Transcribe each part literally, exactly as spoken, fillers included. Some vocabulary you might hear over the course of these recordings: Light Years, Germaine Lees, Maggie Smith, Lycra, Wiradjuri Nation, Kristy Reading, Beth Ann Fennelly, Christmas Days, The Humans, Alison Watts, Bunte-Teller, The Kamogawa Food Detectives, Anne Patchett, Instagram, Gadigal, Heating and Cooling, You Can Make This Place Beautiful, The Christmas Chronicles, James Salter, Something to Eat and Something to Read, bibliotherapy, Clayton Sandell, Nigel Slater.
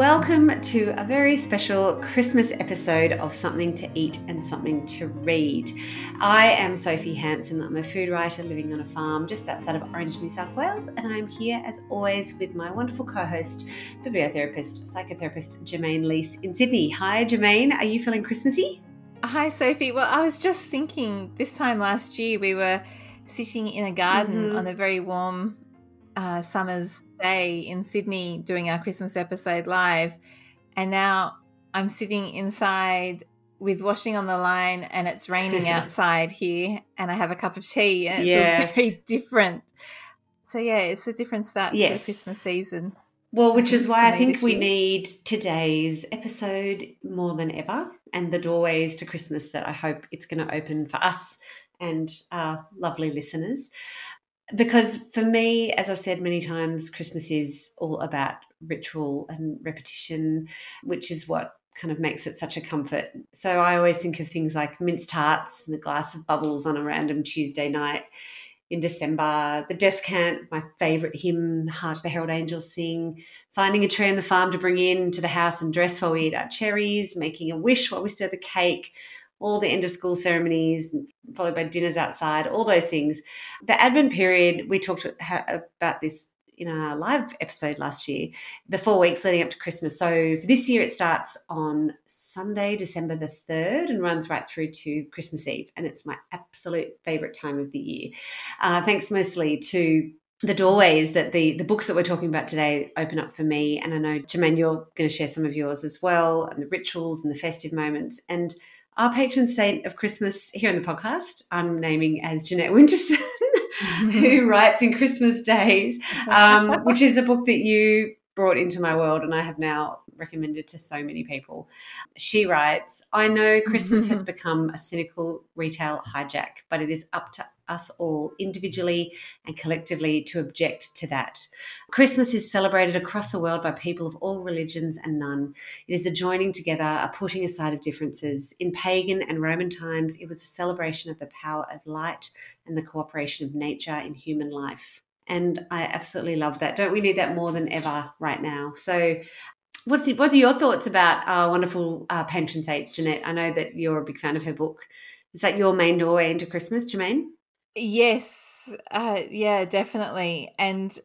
Welcome to a very special Christmas episode of Something to Eat and Something to Read. I am Sophie Hansen. I'm a food writer living on a farm just outside of Orange, New South Wales, and I'm here as always with my wonderful co-host, bibliotherapist, psychotherapist Germaine Lees in Sydney. Hi Germaine, are you feeling Christmassy? Hi Sophie. Well, I was just thinking this time last year we were sitting in a garden mm-hmm. on a very warm uh, summer's day in Sydney doing our Christmas episode live, and now I'm sitting inside with washing on the line and it's raining outside here, and I have a cup of tea and yeah. it's very different. So yeah, it's a different start yes. to the Christmas season. Well, which is why I think we need today's episode more than ever, and the doorways to Christmas that I hope it's going to open for us and our lovely listeners. Because for me, as I've said many times, Christmas is all about ritual and repetition, which is what kind of makes it such a comfort. So I always think of things like mince tarts and the glass of bubbles on a random Tuesday night in December, the descant, my favourite hymn, Hark the Herald Angels Sing, finding a tree on the farm to bring in to the house and dress while we eat our cherries, making a wish while we stir the cake, all the end-of-school ceremonies followed by dinners outside, all those things. The Advent period, we talked about this in our live episode last year, the four weeks leading up to Christmas. So for this year it starts on Sunday, December the third, and runs right through to Christmas Eve, and it's my absolute favourite time of the year. Uh, thanks mostly to the doorways that the, the books that we're talking about today open up for me, and I know, Germaine, you're going to share some of yours as well, and the rituals and the festive moments. And our patron saint of Christmas here on the podcast, I'm naming as Jeanette Winterson, who writes in Christmas Days, um, which is a book that you brought into my world and I have now recommended to so many people. She writes, I know Christmas has become a cynical retail hijack, but it is up to us all individually and collectively to object to that. Christmas is celebrated across the world by people of all religions and none. It is a joining together, a putting aside of differences. In pagan and Roman times, it was a celebration of the power of light and the cooperation of nature in human life. And I absolutely love that. Don't we need that more than ever right now? So what's it, what are your thoughts about our wonderful uh, patron saint, Jeanette? I know that you're a big fan of her book. Is that your main doorway into Christmas, Germaine? Yes, uh, yeah, definitely. And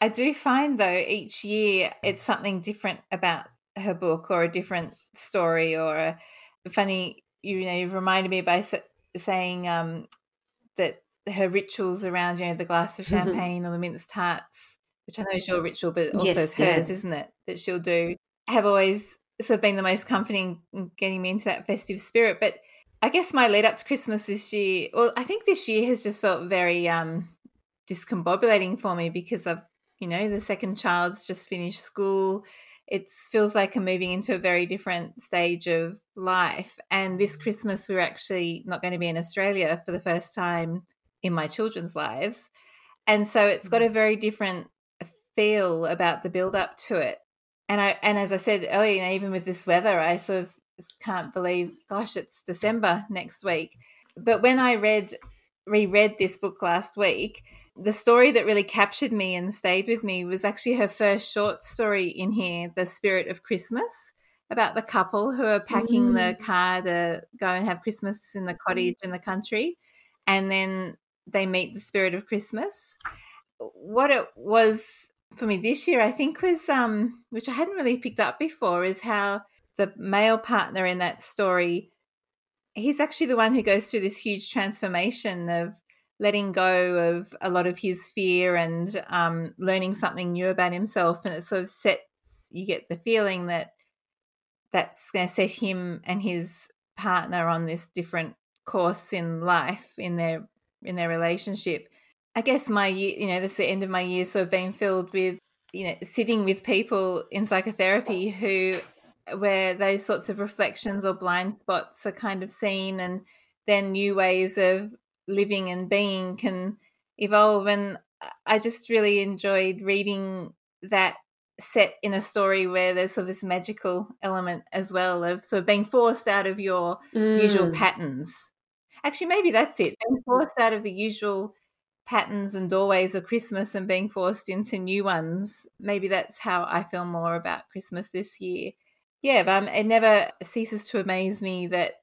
I do find, though, each year it's something different about her book, or a different story, or a funny, you know, you've reminded me by saying um, that her rituals around, you know, the glass of champagne or the mince tarts, which I know is your ritual, but also yes, is hers, yeah. isn't it, that she'll do, have always sort of been the most comforting in getting me into that festive spirit. But I guess my lead up to Christmas this year, well, I think this year has just felt very um, discombobulating for me, because I've, you know, the second child's just finished school. It feels like I'm moving into a very different stage of life. And this Christmas we we're actually not going to be in Australia for the first time in my children's lives. And so it's got a very different feel about the build up to it. And I, and as I said earlier, you know, even with this weather, I sort of can't believe, gosh, it's December next week. But when I read, reread this book last week, the story that really captured me and stayed with me was actually her first short story in here, The Spirit of Christmas, about the couple who are packing mm. the car to go and have Christmas in the cottage in the country. And then they meet the spirit of Christmas. What it was for me this year, I think, was, um, which I hadn't really picked up before, is how the male partner in that story, he's actually the one who goes through this huge transformation of letting go of a lot of his fear and um, learning something new about himself. And it sort of sets, you get the feeling that that's going to set him and his partner on this different course in life, in their in their relationship. I guess my year, you know, this is the end of my year, sort of being filled with, you know, sitting with people in psychotherapy who, where those sorts of reflections or blind spots are kind of seen, and then new ways of living and being can evolve. And I just really enjoyed reading that set in a story where there's sort of this magical element as well of sort of being forced out of your mm. usual patterns. Actually, maybe that's it, being forced out of the usual patterns and doorways of Christmas and being forced into new ones. Maybe that's how I feel more about Christmas this year. Yeah, but um, it never ceases to amaze me that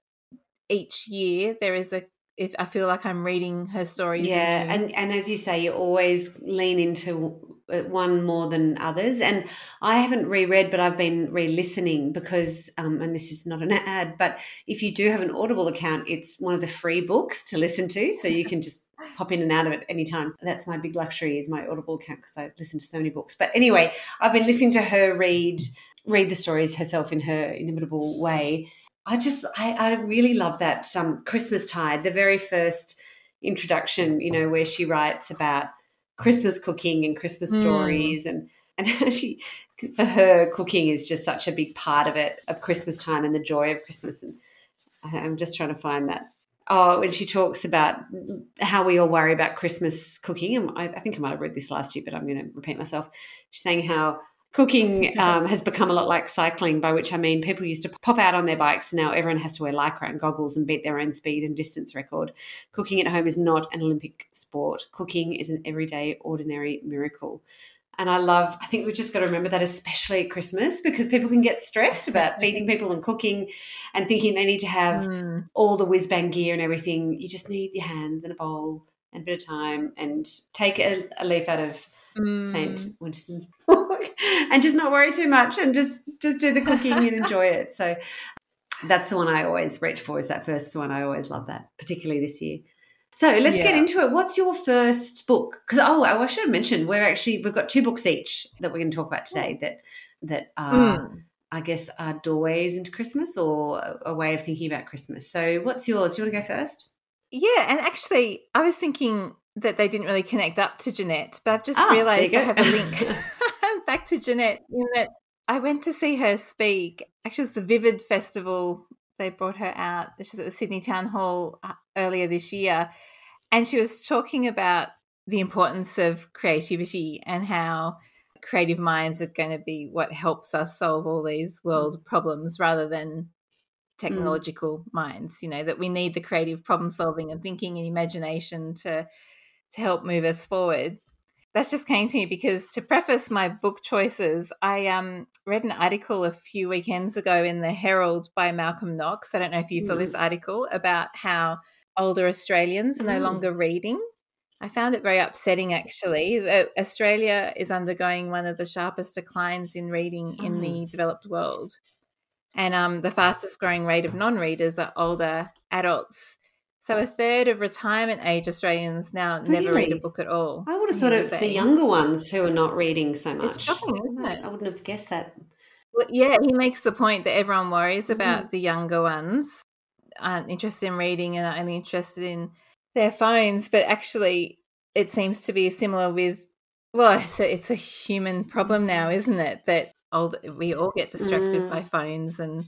each year there is a, it, I feel like I'm reading her stories. Yeah, new. and and as you say, you always lean into one more than others. And I haven't reread, but I've been re-listening because, um, and this is not an ad, but if you do have an Audible account, it's one of the free books to listen to, so you can just pop in and out of it anytime. That's my big luxury, is my Audible account, because I listen to so many books. But anyway, I've been listening to her read read the stories herself in her inimitable way. I just, I, I really love that um, Christmastide, the very first introduction, you know, where she writes about Christmas cooking and Christmas mm. stories, and and how she, for her, cooking is just such a big part of it, of Christmas time and the joy of Christmas. And I'm just trying to find that. Oh, when she talks about how we all worry about Christmas cooking, and I, I think I might have read this last year, but I'm going to repeat myself. She's saying how cooking um, has become a lot like cycling, by which I mean people used to pop out on their bikes. Now everyone has to wear Lycra and goggles and beat their own speed and distance record. Cooking at home is not an Olympic sport. Cooking is an everyday, ordinary miracle. And I love, I think we've just got to remember that, especially at Christmas, because people can get stressed about feeding people and cooking and thinking they need to have mm. all the whiz-bang gear and everything. You just need your hands and a bowl and a bit of time, and take a, a leaf out of Saint Winterson's book and just not worry too much, and just just do the cooking and enjoy it. So that's the one I always reach for, is that first one. I always love that, particularly this year. So let's yeah. get into it. What's your first book? Because oh, I should have mentioned we're actually we've got two books each that we're going to talk about today that that are mm. I guess are doorways into Christmas, or a way of thinking about Christmas. So what's yours? Do you want to go first? Yeah, and actually I was thinking that they didn't really connect up to Jeanette, but I've just oh, realised I have a link back to Jeanette, in that I went to see her speak. Actually, it was the Vivid Festival. They brought her out. She was at the Sydney Town Hall earlier this year, and she was talking about the importance of creativity and how creative minds are going to be what helps us solve all these world mm. problems, rather than technological mm. minds, you know, that we need the creative problem solving and thinking and imagination to to help move us forward. That just came to me because, to preface my book choices, I um, read an article a few weekends ago in the Herald by Malcolm Knox. I don't know if you mm. saw this article about how older Australians are no mm. longer reading. I found it very upsetting, actually. Australia is undergoing one of the sharpest declines in reading mm. in the developed world. And um, the fastest growing rate of non-readers are older adults. So a third of retirement age Australians now really? never read a book at all. I would have thought it's the younger ones who are not reading so much. It's shocking, isn't it? I wouldn't have guessed that. Well, yeah, he makes the point that everyone worries about mm. the younger ones aren't interested in reading and are only interested in their phones. But actually it seems to be similar with, well, it's a, it's a human problem now, isn't it, that old, we all get distracted mm. by phones and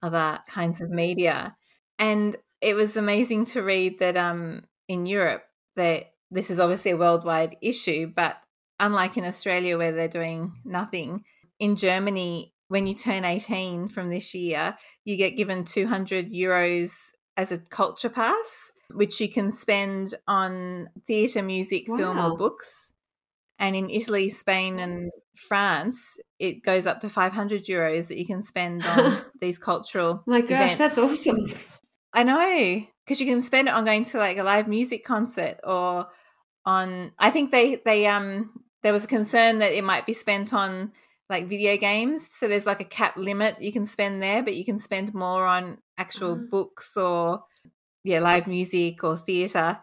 other kinds of media. And it was amazing to read that um, in Europe, that this is obviously a worldwide issue, but unlike in Australia where they're doing nothing, in Germany when you turn eighteen from this year, you get given two hundred euros as a culture pass, which you can spend on theatre, music, wow. film or books. And in Italy, Spain and France, it goes up to five hundred euros that you can spend on these cultural My gosh, events. That's awesome. I know, because you can spend it on going to like a live music concert, or on, I think they, they um there was a concern that it might be spent on like video games. So there's like a cap limit you can spend there, but you can spend more on actual mm. books or yeah, live music or theatre,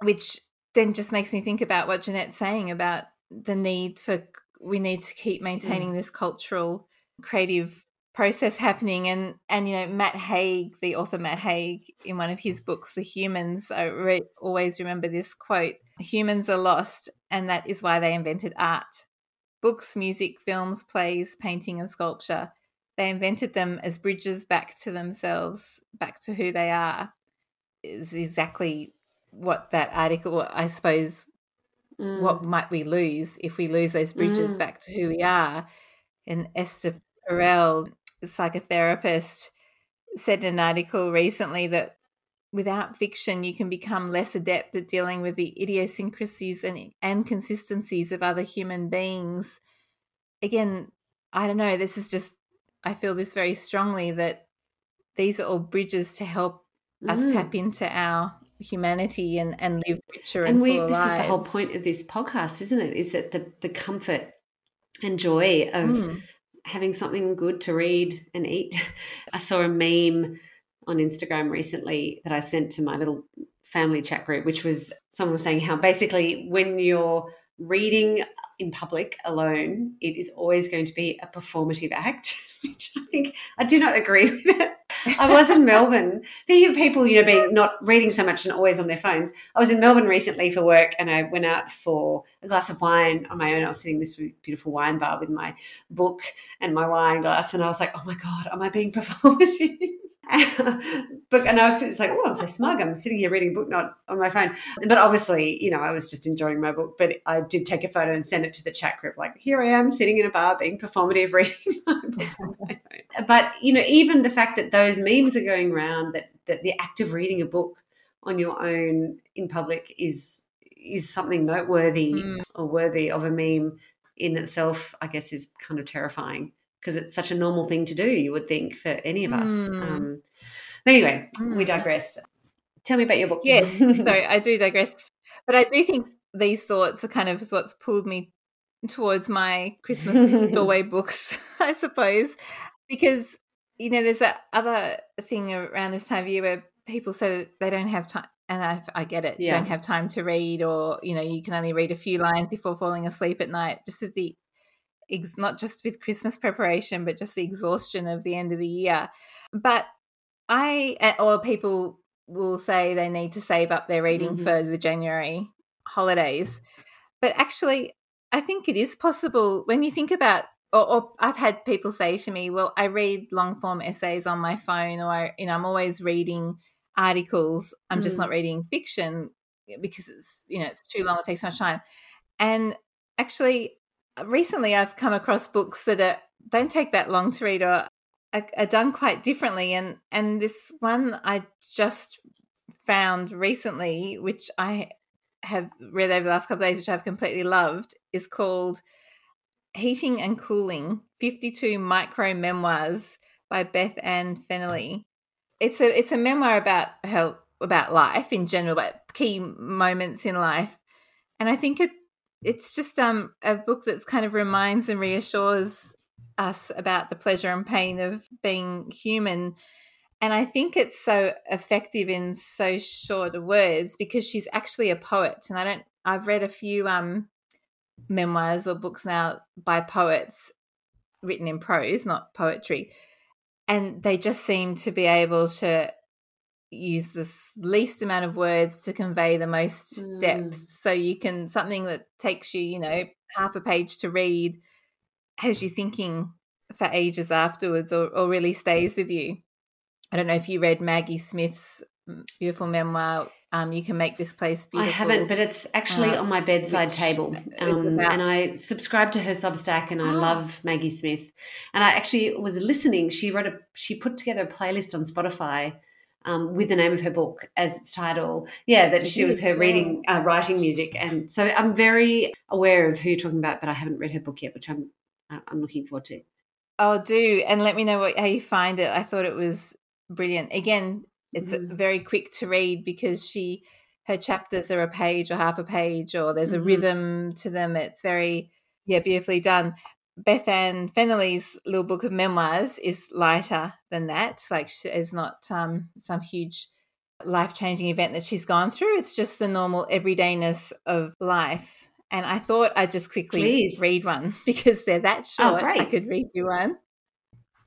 which then just makes me think about what Jeanette's saying about the need for, we need to keep maintaining mm. this cultural creative process happening. And and you know, Matt Haig, the author Matt Haig, in one of his books, The Humans, I re- always remember this quote: humans are lost, and that is why they invented art. Books, music, films, plays, painting and sculpture. They invented them as bridges back to themselves, back to who they are. Is exactly what that article, I suppose, mm. what might we lose if we lose those bridges mm. back to who we are. And Esther Perel, the psychotherapist, said in an article recently that without fiction, you can become less adept at dealing with the idiosyncrasies and inconsistencies of other human beings. Again, I don't know, this is just, I feel this very strongly, that these are all bridges to help mm. us tap into our humanity and, and live richer and, and we, fuller this lives. This is the whole point of this podcast, isn't it, is that the, the comfort and joy of mm. having something good to read and eat. I saw a meme on Instagram recently that I sent to my little family chat group, which was someone was saying how basically when you're reading in public alone, it is always going to be a performative act, which I think I do not agree with it. I was in Melbourne. There you people, you know, being not reading so much and always on their phones. I was in Melbourne recently for work, and I went out for a glass of wine on my own. I was sitting in this beautiful wine bar with my book and my wine glass, and I was like, oh my God, am I being performative? But and I was like, oh, I'm so smug. I'm sitting here reading a book, not on my phone. But obviously, you know, I was just enjoying my book. But I did take a photo and send it to the chat group. Like, here I am sitting in a bar being performative, reading my book on my phone. But you know, even the fact that those memes are going around, that that the act of reading a book on your own in public is is something noteworthy mm. or worthy of a meme in itself, I guess, is kind of terrifying. Because it's such a normal thing to do, you would think, for any of us. Mm. Um, anyway, mm. we digress. Tell me about your book. Yes, sorry, I do digress. But I do think these thoughts are kind of what's pulled me towards my Christmas doorway books, I suppose, because, you know, there's that other thing around this time of year where people say that they don't have time, and I, I get it, yeah. don't have time to read, or, you know, you can only read a few lines before falling asleep at night, just as the not just with Christmas preparation, but just the exhaustion of the end of the year. But I, or people will say they need to save up their reading mm-hmm. for the January holidays. But actually, I think it is possible when you think about, or, or I've had people say to me, well, I read long form essays on my phone, or I, you know, I'm always reading articles. I'm mm-hmm. just not reading fiction because it's, you know, it's too long. It takes so much time. And actually, recently I've come across books that are, don't take that long to read, or are, are done quite differently. And, and this one I just found recently, which I have read over the last couple of days, which I've completely loved, is called Heating and Cooling, fifty-two Micro Memoirs by Beth Ann Fennelly. It's a it's a memoir about her, about life in general, but key moments in life. And I think it It's just um, a book that's kind of reminds and reassures us about the pleasure and pain of being human. And I think it's so effective in so short words because she's actually a poet. And I don't, I've read a few um, memoirs or books now by poets written in prose, not poetry. And they just seem to be able to use the least amount of words to convey the most mm. depth. So you can, something that takes you, you know, half a page to read has you thinking for ages afterwards, or, or really stays with you. I don't know if you read Maggie Smith's beautiful memoir, um, You Can Make This Place Beautiful. I haven't, but it's actually uh, on my bedside table. Um, and I subscribe to her Substack, and I oh. love Maggie Smith. And I actually was listening. She wrote a, she put together a playlist on Spotify Um, with the name of her book as its title, yeah, that she was her reading, uh, writing music, and so I'm very aware of who you're talking about, but I haven't read her book yet, which I'm I'm looking forward to. Oh, do and let me know what, how you find it. I thought it was brilliant. Again, it's mm-hmm. very quick to read because she her chapters are a page or half a page, or there's mm-hmm. a rhythm to them. It's very yeah beautifully done. Beth Ann Fennelly's little book of memoirs is lighter than that. Like, it's not um, some huge life-changing event that she's gone through. It's just the normal everydayness of life. And I thought I'd just quickly Please. read one because they're that short. Oh, great. I could read you one.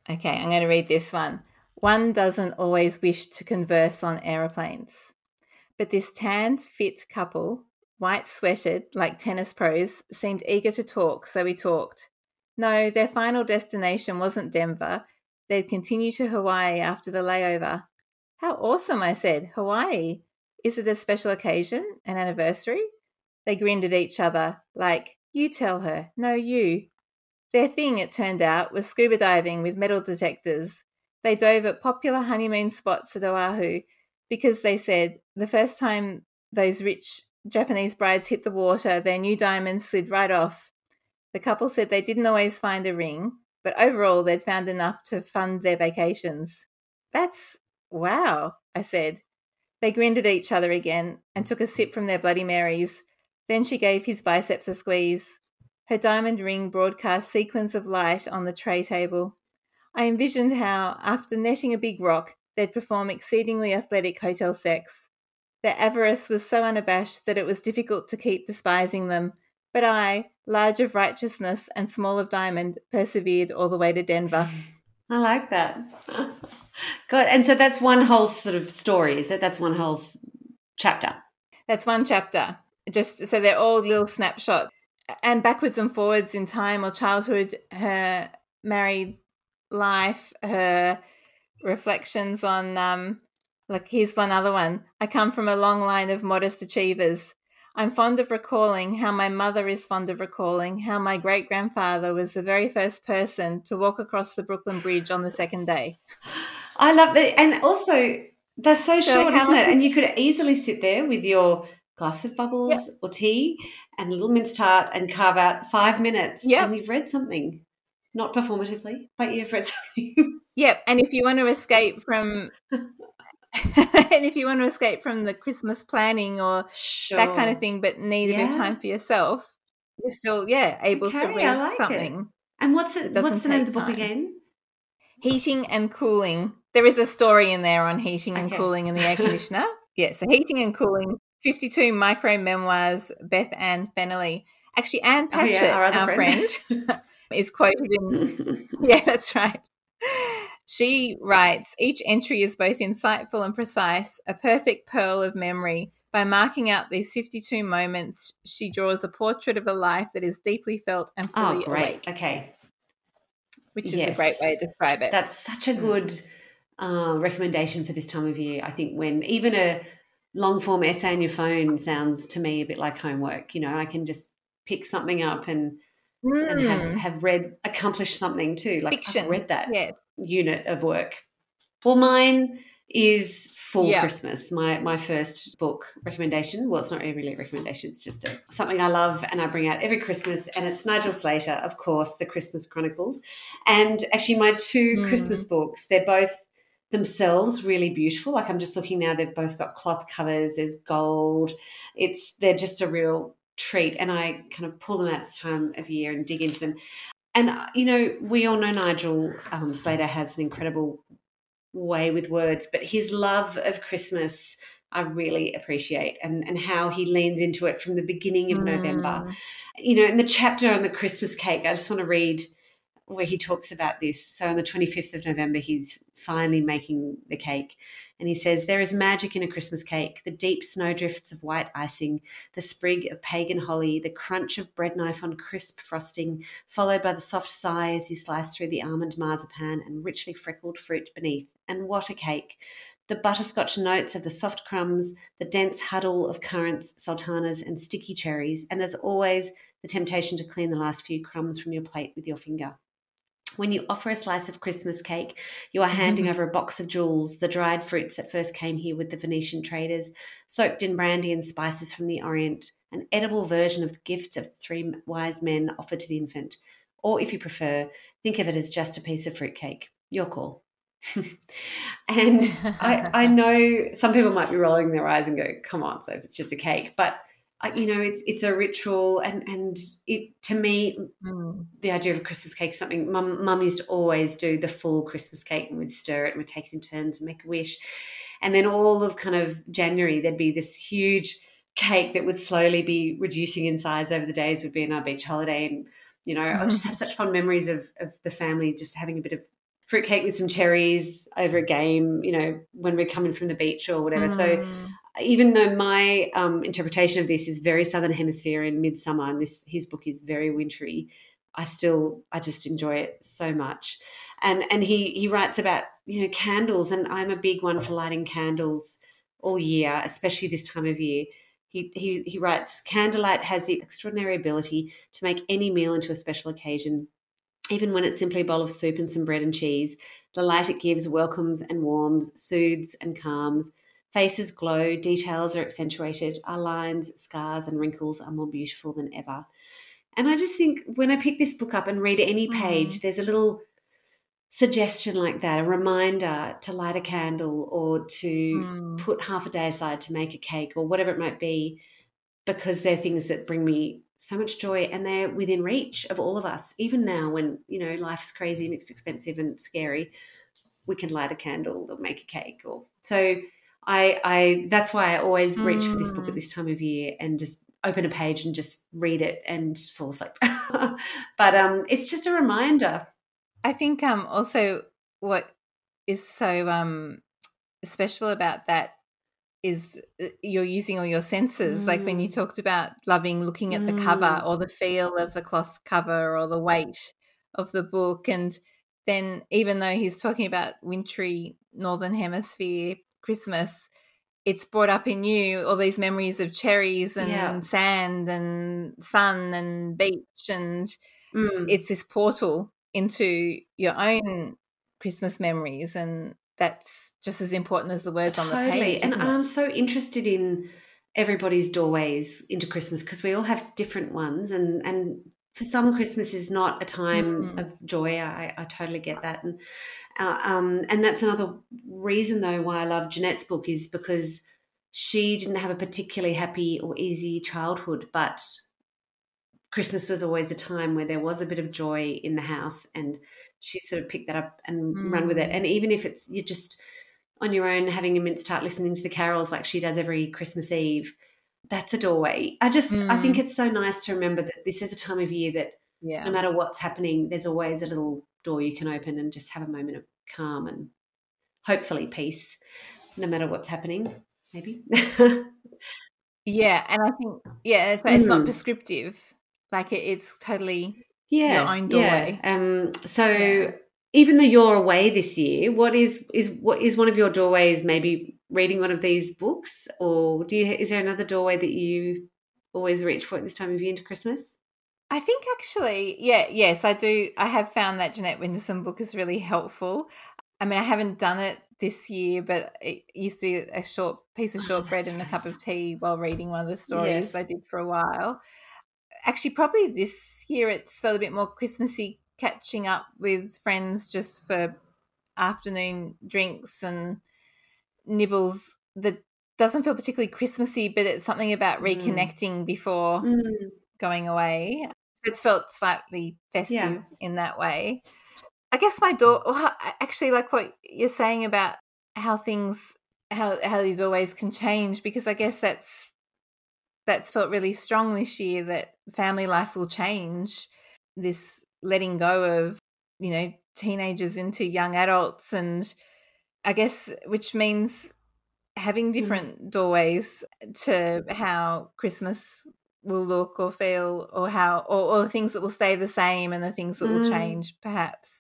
Okay, I'm going to read this one. One doesn't always wish to converse on aeroplanes, but this tanned, fit couple, white-sweated like tennis pros, seemed eager to talk, so we talked. No, their final destination wasn't Denver. They'd continue to Hawaii after the layover. How awesome, I said. Hawaii? Is it a special occasion, an anniversary? They grinned at each other, like, you tell her, no, you. Their thing, it turned out, was scuba diving with metal detectors. They dove at popular honeymoon spots at Oahu, because they said the first time those rich Japanese brides hit the water, their new diamonds slid right off. The couple said they didn't always find a ring, but overall they'd found enough to fund their vacations. That's wow, I said. They grinned at each other again and took a sip from their Bloody Marys. Then she gave his biceps a squeeze. Her diamond ring broadcast sequins of light on the tray table. I envisioned how, after netting a big rock, they'd perform exceedingly athletic hotel sex. Their avarice was so unabashed that it was difficult to keep despising them, but I, large of righteousness and small of diamond, persevered all the way to Denver. I like that. God, and so that's one whole sort of story, is it? That's one whole chapter. That's one chapter. Just so they're all little snapshots. And backwards and forwards in time or childhood, her married life, her reflections on, um, like here's one other one. I come from a long line of modest achievers. I'm fond of recalling how my mother is fond of recalling how my great-grandfather was the very first person to walk across the Brooklyn Bridge on the second day. I love that. And also, they're so short, isn't it? And you could easily sit there with your glass of bubbles yep. or tea and a little mince tart and carve out five minutes yep. and you've read something, not performatively, but you've read something. Yep, and if you want to escape from and if you want to escape from the Christmas planning or sure. that kind of thing but need yeah. a bit of time for yourself, you're still, yeah, able okay, to read I like something. It. And what's it, what's the name of the book time. again? Heating and Cooling. There is a story in there on heating okay. and cooling and the air conditioner. Yes, yeah, so Heating and Cooling, fifty-two micro-memoirs, Beth Ann Fennelly. Actually, Anne Patchett, oh, yeah, our, our friend, friend is quoted in – yeah, that's right. She writes, each entry is both insightful and precise, a perfect pearl of memory. By marking out these fifty-two moments, she draws a portrait of a life that is deeply felt and fully awake. Oh, great. Awake, okay. Which is yes. a great way to describe it. That's such a good uh, recommendation for this time of year, I think, when even a – long-form essay on your phone sounds to me a bit like homework. You know, I can just pick something up and, mm. and have, have read, accomplished something too. Like Fiction. I've read that yeah. unit of work. Well, mine is For yeah. Christmas, my my first book recommendation. Well, it's not really a recommendation. It's just a, something I love and I bring out every Christmas, and it's Nigel Slater, of course, The Christmas Chronicles. And actually my two mm. Christmas books, they're both themselves really beautiful. Like I'm just looking now, they've both got cloth covers, there's gold. It's they're just a real treat, and I kind of pull them out this time of year and dig into them. And, you know, we all know Nigel um, Slater has an incredible way with words, but his love of Christmas I really appreciate, and, and how he leans into it from the beginning of mm. November. You know, in the chapter on the Christmas cake, I just want to read where he talks about this. So on the twenty-fifth of November, he's finally making the cake, and he says, there is magic in a Christmas cake, the deep snowdrifts of white icing, the sprig of pagan holly, the crunch of bread knife on crisp frosting, followed by the soft sigh as you slice through the almond marzipan and richly freckled fruit beneath. And what a cake! The butterscotch notes of the soft crumbs, the dense huddle of currants, sultanas, and sticky cherries, and as always, the temptation to clean the last few crumbs from your plate with your finger. When you offer a slice of Christmas cake, you are handing mm-hmm. over a box of jewels, the dried fruits that first came here with the Venetian traders, soaked in brandy and spices from the Orient, an edible version of the gifts of the three wise men offered to the infant. Or, if you prefer, think of it as just a piece of fruitcake. Your call. And I, I know some people might be rolling their eyes and go, come on, so it's just a cake. But you know, it's it's a ritual, and, and it to me, mm. the idea of a Christmas cake is something mum, mum used to always do, the full Christmas cake, and we'd stir it and we'd take it in turns and make a wish. And then all of kind of January, there'd be this huge cake that would slowly be reducing in size over the days we'd be in our beach holiday. And, you know, I just have such fond memories of, of the family just having a bit of fruitcake with some cherries over a game, you know, when we're coming from the beach or whatever. Mm. So even though my um, interpretation of this is very Southern Hemisphere and midsummer, and this his book is very wintry, I still I just enjoy it so much. And and he he writes about, you know, candles, and I'm a big one for lighting candles all year, especially this time of year. He he he writes, candlelight has the extraordinary ability to make any meal into a special occasion, even when it's simply a bowl of soup and some bread and cheese. The light it gives welcomes and warms, soothes and calms. Faces glow, details are accentuated, our lines, scars and wrinkles are more beautiful than ever. And I just think when I pick this book up and read any page, mm. there's a little suggestion like that, a reminder to light a candle or to mm. put half a day aside to make a cake or whatever it might be, because they're things that bring me so much joy and they're within reach of all of us. Even now when, you know, life's crazy and it's expensive and scary, we can light a candle or make a cake. Or so I, I that's why I always reach mm. for this book at this time of year and just open a page and just read it and fall asleep. But um, it's just a reminder. I think um, also what is so um, special about that is you're using all your senses. Mm. Like when you talked about loving looking at mm. the cover or the feel of the cloth cover or the weight of the book. And then even though he's talking about wintry Northern Hemisphere Christmas, it's brought up in you all these memories of cherries and yeah. sand and sun and beach, and mm. it's this portal into your own Christmas memories, and that's just as important as the words totally. on the page. And I'm so interested in everybody's doorways into Christmas because we all have different ones, and, and for some Christmas is not a time mm-hmm. of joy. I, I totally get that. And uh, um, and that's another reason though why I love Jeanette's book, is because she didn't have a particularly happy or easy childhood, but Christmas was always a time where there was a bit of joy in the house, and she sort of picked that up and mm. run with it. And even if it's you're just on your own having a mince tart listening to the carols like she does every Christmas Eve, that's a doorway. I just mm. I think it's so nice to remember that this is a time of year that yeah. no matter what's happening, there's always a little door you can open and just have a moment of calm and hopefully peace no matter what's happening, maybe. Yeah, and I think, yeah, so it's mm. not prescriptive. Like it, it's totally yeah, your own doorway. Yeah. Um, so yeah. even though you're away this year, what is is what is one of your doorways? Maybe reading one of these books, or do you? Is there another doorway that you always reach for at this time of year into Christmas? I think actually, yeah, yes, I do. I have found that Jeanette Winterson book is really helpful. I mean, I haven't done it this year, but it used to be a short piece of shortbread oh, and right. a cup of tea while reading one of the stories yes. I did for a while. Actually, probably this year it's felt a bit more Christmassy, catching up with friends just for afternoon drinks and nibbles that doesn't feel particularly Christmassy, but it's something about reconnecting mm. before mm. going away. So it's felt slightly festive yeah. in that way. I guess my door, actually, like what you're saying about how things, how, how your doorways can change, because I guess that's, that's felt really strong this year, that family life will change, this letting go of, you know, teenagers into young adults, and I guess which means having different doorways to how Christmas will look or feel, or how or, or the things that will stay the same and the things that mm. will change perhaps.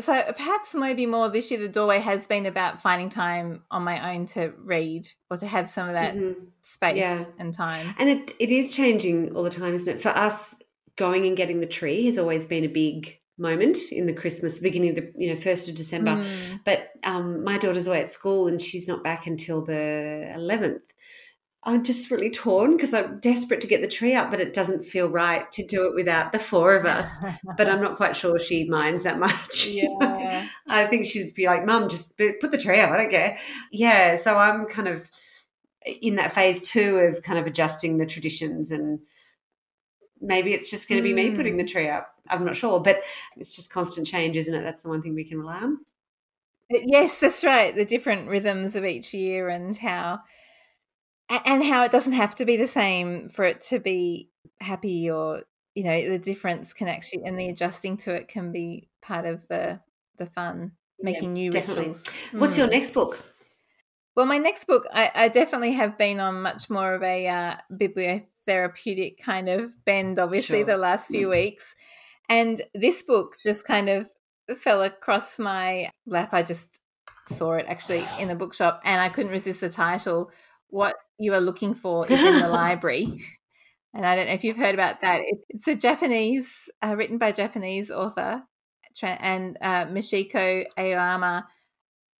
So perhaps maybe more this year the doorway has been about finding time on my own to read or to have some of that mm-hmm. space yeah. and time. And it, it is changing all the time, isn't it? For us, going and getting the tree has always been a big moment in the Christmas, beginning of the, you know, first of December. Mm. But um, my daughter's away at school and she's not back until the eleventh. I'm just really torn because I'm desperate to get the tree up, but it doesn't feel right to do it without the four of us. But I'm not quite sure she minds that much. Yeah. I think she'd be like, Mum, just put the tree up, I don't care. Yeah, so I'm kind of in that phase too of kind of adjusting the traditions, and maybe it's just going to be mm. me putting the tree up. I'm not sure, but it's just constant change, isn't it? That's the one thing we can rely on. Yes, that's right, the different rhythms of each year and how... And how it doesn't have to be the same for it to be happy, or, you know, the difference can actually, and the adjusting to it can be part of the the fun, making yeah, new definitely. rituals. What's mm. your next book? Well, my next book, I, I definitely have been on much more of a uh, bibliotherapeutic kind of bend, obviously, sure. the last few mm. weeks. And this book just kind of fell across my lap. I just saw it actually in a bookshop and I couldn't resist the title. What You Are Looking For Is in the Library. And I don't know if you've heard about that. It's, it's a Japanese, uh, written by a Japanese author, and uh, Michiko Aoyama,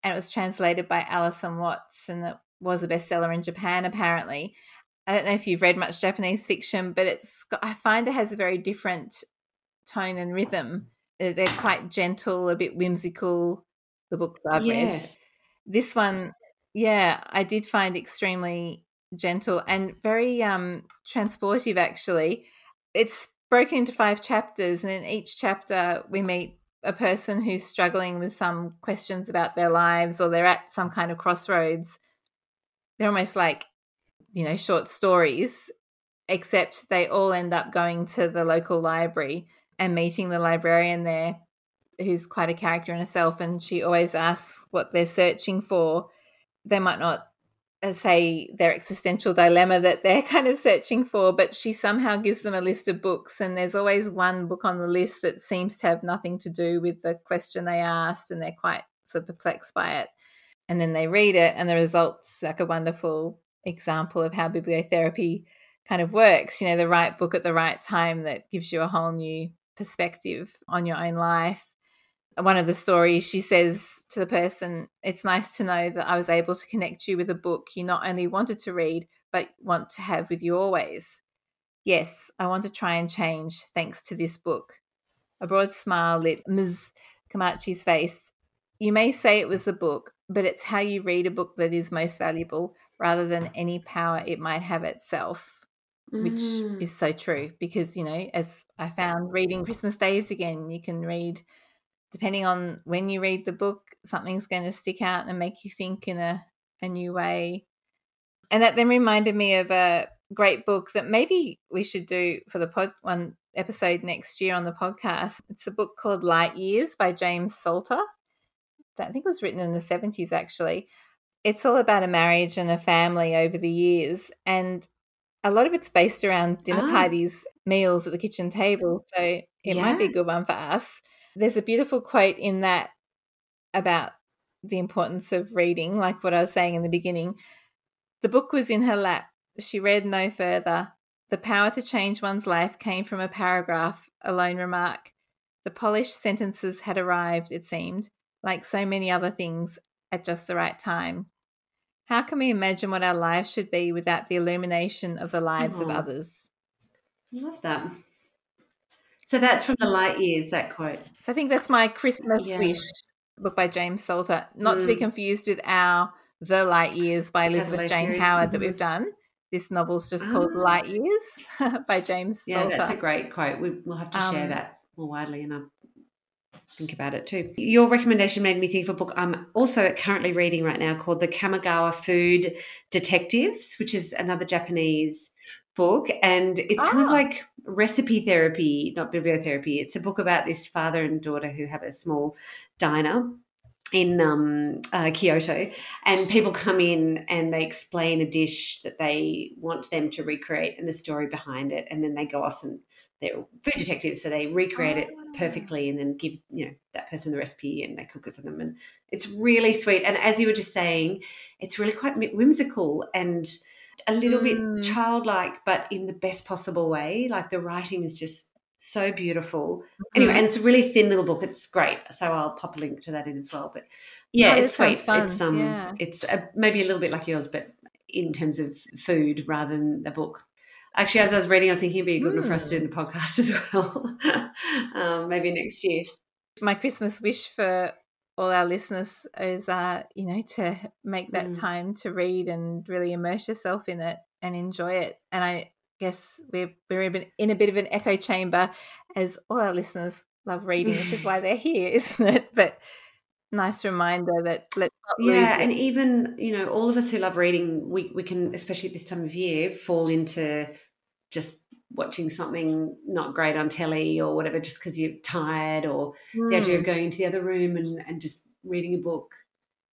and it was translated by Alison Watts, and it was a bestseller in Japan, apparently. I don't know if you've read much Japanese fiction, but it's got, I find it has a very different tone and rhythm. They're quite gentle, a bit whimsical, the books I've yes. read. This one, yeah, I did find extremely gentle and very um, transportive, actually. It's broken into five chapters, and in each chapter we meet a person who's struggling with some questions about their lives, or they're at some kind of crossroads. They're almost like, you know, short stories, except they all end up going to the local library and meeting the librarian there, who's quite a character in herself, and she always asks what they're searching for. They might not say their existential dilemma that they're kind of searching for, but she somehow gives them a list of books, and there's always one book on the list that seems to have nothing to do with the question they asked, and they're quite sort of perplexed by it. And then they read it, and the result's like a wonderful example of how bibliotherapy kind of works, you know, the right book at the right time that gives you a whole new perspective on your own life. One of the stories, she says to the person, "It's nice to know that I was able to connect you with a book you not only wanted to read, but want to have with you always. Yes, I want to try and change thanks to this book." A broad smile lit Miz Komachi's face. "You may say it was the book, but it's how you read a book that is most valuable, rather than any power it might have itself," mm. which is so true, because, you know, as I found reading Christmas Days again, you can read, depending on when you read the book, something's going to stick out and make you think in a, a new way. And that then reminded me of a great book that maybe we should do for the pod one episode next year on the podcast. It's a book called Light Years by James Salter. I think it was written in the seventies, actually. It's all about a marriage and a family over the years, and a lot of it's based around dinner oh. parties, meals at the kitchen table, so it yeah. might be a good one for us. There's a beautiful quote in that about the importance of reading, like what I was saying in the beginning. "The book was in her lap. She read no further. The power to change one's life came from a paragraph, a lone remark. The polished sentences had arrived, it seemed, like so many other things, at just the right time. How can we imagine what our lives should be without the illumination of the lives oh, of others?" I love that. So that's from the Light Years, that quote. So I think that's my Christmas yeah. wish, book by James Salter, not mm. to be confused with our The Light Years by Elizabeth Jane series. Howard mm-hmm. that we've done. This novel's just oh. called Light Years by James yeah, Salter. Yeah, that's a great quote. We, we'll have to um, share that more widely in our think about it too. Your recommendation made me think of a book I'm also currently reading right now called The Kamogawa Food Detectives, which is another Japanese book, and it's oh. kind of like recipe therapy, not bibliotherapy. It's a book about this father and daughter who have a small diner in um, uh, Kyoto, and people come in and they explain a dish that they want them to recreate and the story behind it, and then they go off and they're food detectives, so they recreate it perfectly and then give, you know, that person the recipe and they cook it for them. And it's really sweet. And as you were just saying, it's really quite whimsical and a little mm. bit childlike, but in the best possible way. Like the writing is just so beautiful. Anyway, and it's a really thin little book. It's great. So I'll pop a link to that in as well. But, yeah, oh, it's sweet. It's um, yeah. it's a, maybe a little bit like yours, but in terms of food rather than the book. Actually, as I was reading, I was thinking it'd be a good one mm. for us to do in the podcast as well, um, maybe next year. My Christmas wish for all our listeners is, uh, you know, to make that mm. time to read and really immerse yourself in it and enjoy it. And I guess we're, we're in a bit of an echo chamber, as all our listeners love reading, which is why they're here, isn't it? But nice reminder that let's not lose yeah, it. And even, you know, all of us who love reading, we, we can, especially at this time of year, fall into just watching something not great on telly or whatever just because you're tired, or mm. the idea of going into the other room and, and just reading a book.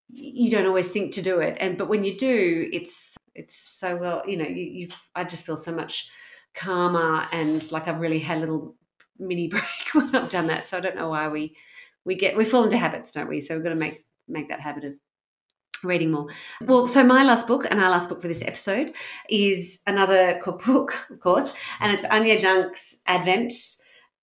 You don't always think to do it, and but when you do, it's it's so well, you know, you, you've I just feel so much calmer, and like I've really had a little mini break when I've done that. So I don't know why we we get we fall into habits, don't we? So we've got to make make that habit of reading more. Well, so my last book and our last book for this episode is another cookbook, of course, and it's Anya Dunk's Advent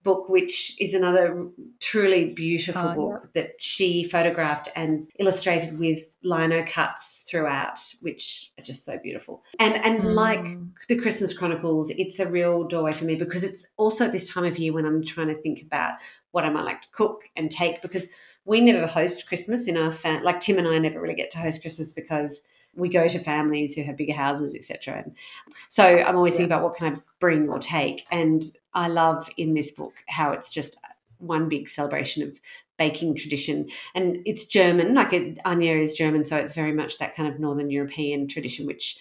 book, which is another truly beautiful oh, book yeah. that she photographed and illustrated with lino cuts throughout, which are just so beautiful. And and mm. like The Christmas Chronicles, it's a real doorway for me because it's also at this time of year when I'm trying to think about what I might like to cook and take, because we never host Christmas in our family. Like Tim and I never really get to host Christmas because we go to families who have bigger houses, et cetera. And so I'm always yeah. thinking about what can I bring or take. And I love in this book how it's just one big celebration of baking tradition. And it's German, like it, Anya is German, so it's very much that kind of Northern European tradition, which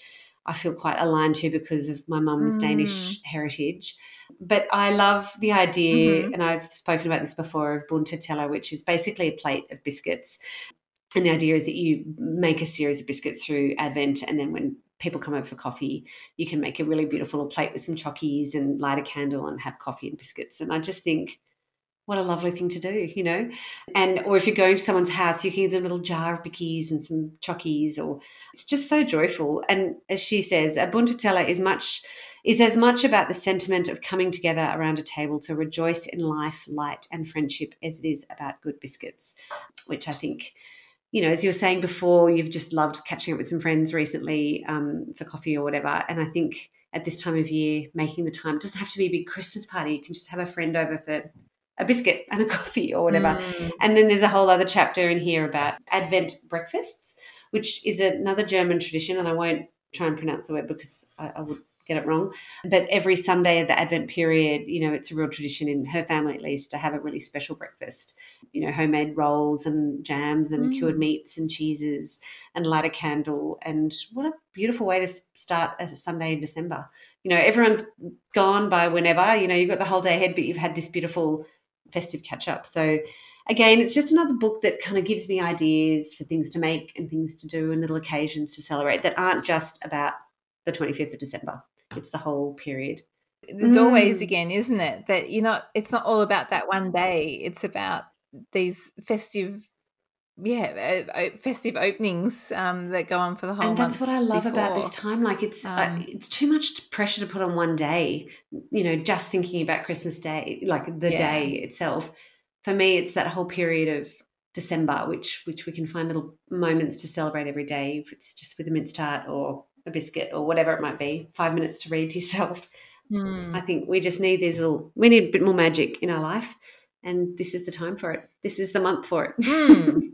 I feel quite aligned to because of my mum's mm. Danish heritage. But I love the idea, mm-hmm. and I've spoken about this before, of Bunte-Teller, which is basically a plate of biscuits. And the idea is that you make a series of biscuits through Advent, and then when people come over for coffee, you can make a really beautiful plate with some chockies and light a candle and have coffee and biscuits. And I just think, what a lovely thing to do, you know. And or if you're going to someone's house, you can give them a little jar of bickies and some chockies, or it's just so joyful. And as she says, a Bunte-Teller is much is as much about the sentiment of coming together around a table to rejoice in life, light, and friendship as it is about good biscuits, which I think, you know, as you were saying before, you've just loved catching up with some friends recently um, for coffee or whatever. And I think at this time of year, making the time, it doesn't have to be a big Christmas party. You can just have a friend over for a biscuit and a coffee or whatever. Mm. And then there's a whole other chapter in here about Advent breakfasts, which is another German tradition, and I won't try and pronounce the word because I, I would get it wrong. But every Sunday of the Advent period, you know, it's a real tradition in her family at least to have a really special breakfast, you know, homemade rolls and jams and mm. cured meats and cheeses and light a candle. And what a beautiful way to start a Sunday in December. You know, everyone's gone by whenever, you know, you've got the whole day ahead, but you've had this beautiful festive catch-up. So again, it's just another book that kind of gives me ideas for things to make and things to do and little occasions to celebrate that aren't just about the twenty-fifth of December. It's the whole period. The doorways mm. again, isn't it? That you're not, it's not all about that one day. It's about these festive, yeah, festive openings um, that go on for the whole month. And that's what I love before. About this time. Like it's um, uh, it's too much pressure to put on one day, you know, just thinking about Christmas Day, like the yeah. day itself. For me, it's that whole period of December, which which we can find little moments to celebrate every day, if it's just with a minced tart or a biscuit or whatever it might be, five minutes to read to yourself. Mm. I think we just need these little, we need a bit more magic in our life, and this is the time for it. This is the month for it. Mm.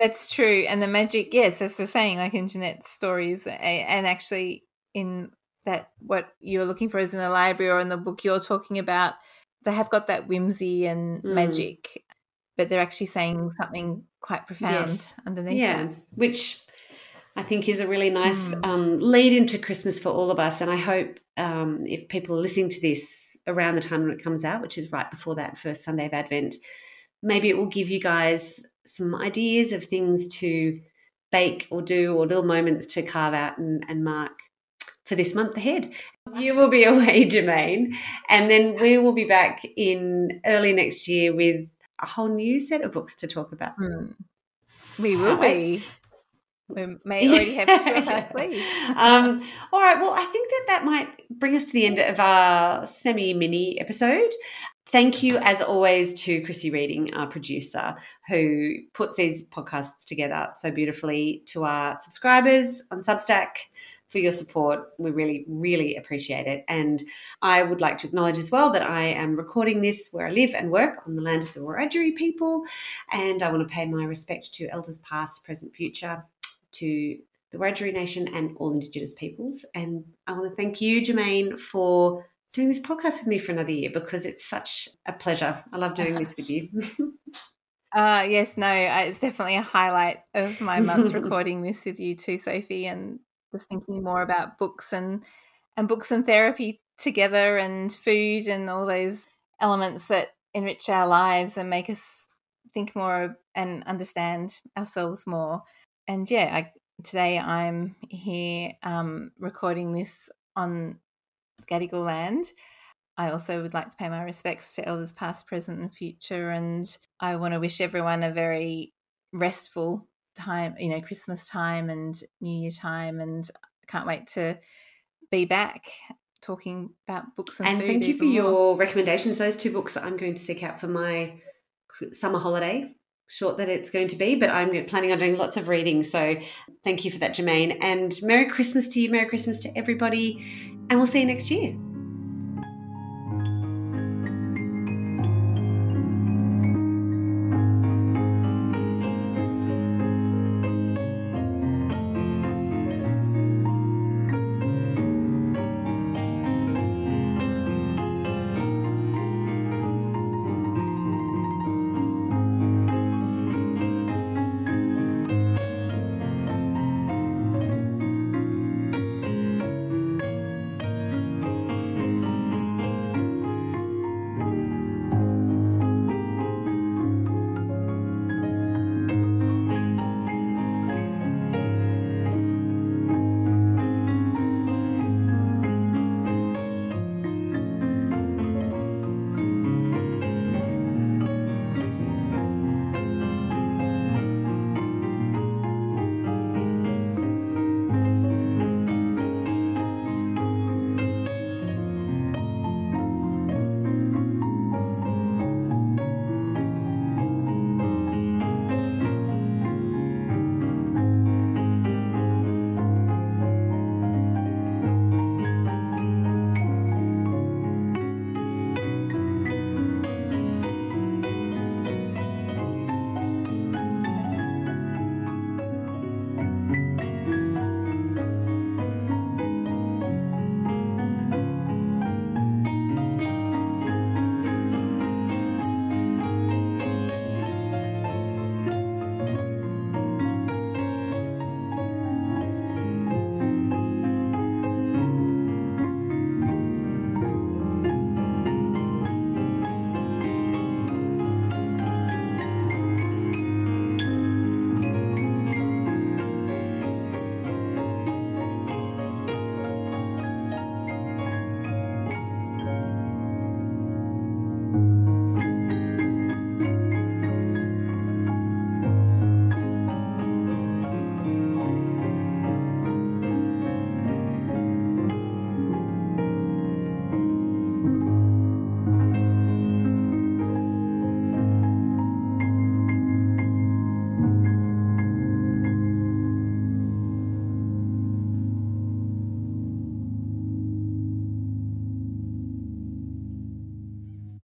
That's true. And the magic, yes, as we're saying, like in Jeanette's stories and actually in that what you're looking for is in the library or in the book you're talking about, they have got that whimsy and mm. magic, but they're actually saying something quite profound yes. underneath yeah. that. Which I think is a really nice mm. um, lead into Christmas for all of us. And I hope um, if people are listening to this around the time when it comes out, which is right before that first Sunday of Advent, maybe it will give you guys some ideas of things to bake or do or little moments to carve out and, and mark for this month ahead. You will be away, Germaine, and then we will be back in early next year with a whole new set of books to talk about. Mm. We will be. We may already have two of our please. Um, all right, well, I think that that might bring us to the end of our semi-mini episode. Thank you, as always, to Kristy Reading, our producer, who puts these podcasts together so beautifully, to our subscribers on Substack for your support. We really, really appreciate it. And I would like to acknowledge as well that I am recording this where I live and work on the land of the Wiradjuri people, and I want to pay my respect to elders past, present, future, to the Wiradjuri Nation and all Indigenous peoples. And I want to thank you, Germaine, for doing this podcast with me for another year because it's such a pleasure. I love doing this with you. uh, yes, no, it's definitely a highlight of my month recording this with you too, Sophie, and just thinking more about books and, and books and therapy together and food and all those elements that enrich our lives and make us think more and understand ourselves more. And, yeah, I, today I'm here um, recording this on Gadigal land. I also would like to pay my respects to elders past, present and future, and I want to wish everyone a very restful time, you know, Christmas time and New Year time, and I can't wait to be back talking about books and, and food. And thank you for more. your recommendations. Those two books I'm going to seek out for my summer holiday, short that it's going to be, but I'm planning on doing lots of reading. So thank you for that, Germaine. And Merry Christmas to you. Merry Christmas to everybody. And we'll see you next year.